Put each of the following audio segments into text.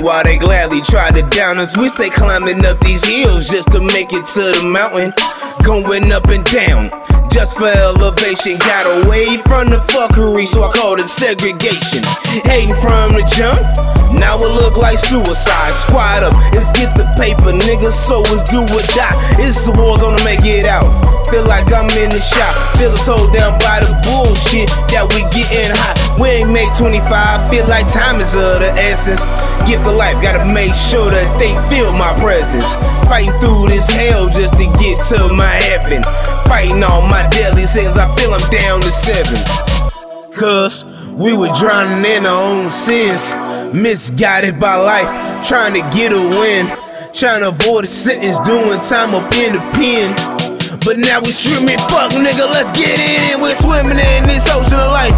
down while they gladly try to down us. Wish they climbing up these hills just to make it to the mountain. Going up and down just for elevation. Got away from the fuckery, so I called it segregation. Hating from the jump, now it look like suicide. Squad up, it's get the paper, nigga, so it's do or die. It's the war's gonna make it out. Feel like I'm in the shop. Feel us hold down by the bullshit that we getting hot. We ain't make 25, feel like time is of the essence. Gift of life, gotta make sure that they feel my presence. Fighting through this hell just to get to my heaven. Fighting all my daily sins, I feel I'm down to 7. Cause we were drowning in our own sins, misguided by life, trying to get a win, trying to avoid a sentence, doing time up in the pen. But now we streaming, fuck nigga, let's get it in. We're swimming in this ocean of life,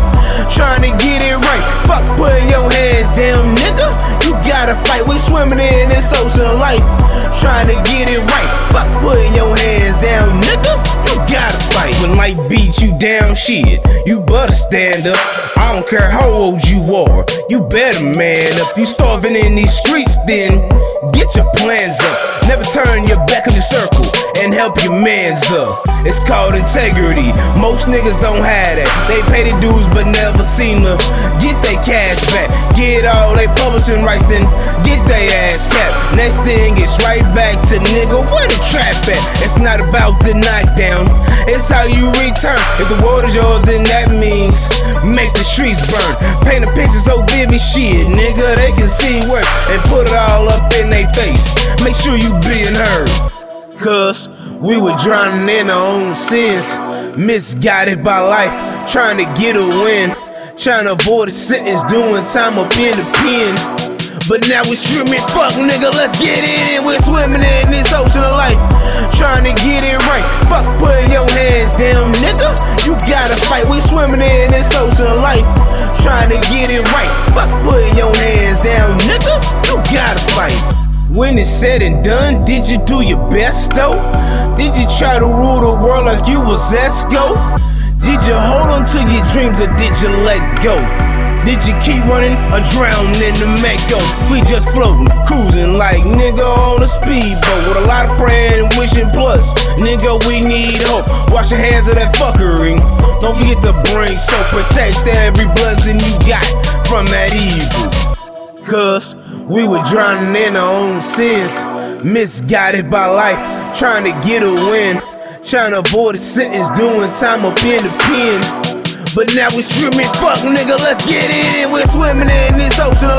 trying to get it right. Fuck putting your hands down, nigga, you gotta fight. We swimming in this ocean of life, trying to get it right. Fuck putting your hands down, nigga, you gotta fight. When life beats you down, shit, you better stand up. I don't care how old you are, you better man up. You starving in these streets, then get your plans up. Never turn your back on your circle and help your mans up. It's called integrity. Most niggas don't have that. They pay their dues but never seem to get their cash back. Get all they publishing rights, then get their ass capped. Next thing it's right back to nigga, where the trap at? It's not about the knockdown, it's how you return. If the world is yours, then that means make the streets burn. Paint the picture so vivid, shit, nigga, they can see work and put it all up in their face. Make sure you being heard. Cause we were drowning in our own sins, misguided by life, trying to get a win, trying to avoid a sentence, doing time up in the pen. But now we streaming, fuck nigga, let's get it in. We're swimming in this ocean of life, trying to get it right. Fuck putting your hands down, nigga, you gotta fight. We swimming in this ocean of life, trying to get it right. Fuck putting your hands down, nigga, you gotta fight. When it's said and done, did you do your best though? Did you try to rule the world like you was Esco? Did you hold on to your dreams or did you let go? Did you keep running or drown in the Mako? We just floating, cruising like nigga on a speedboat. With a lot of praying and wishing plus, nigga we need hope. Wash your hands of that fuckery, don't forget to bring soap. Protect every blessing you got from that evil. Cause we were drowning in our own sins, misguided by life, trying to get a win, trying to avoid a sentence, doing time up in the pen. But now we screaming, fuck nigga, let's get it in. We're swimming in this ocean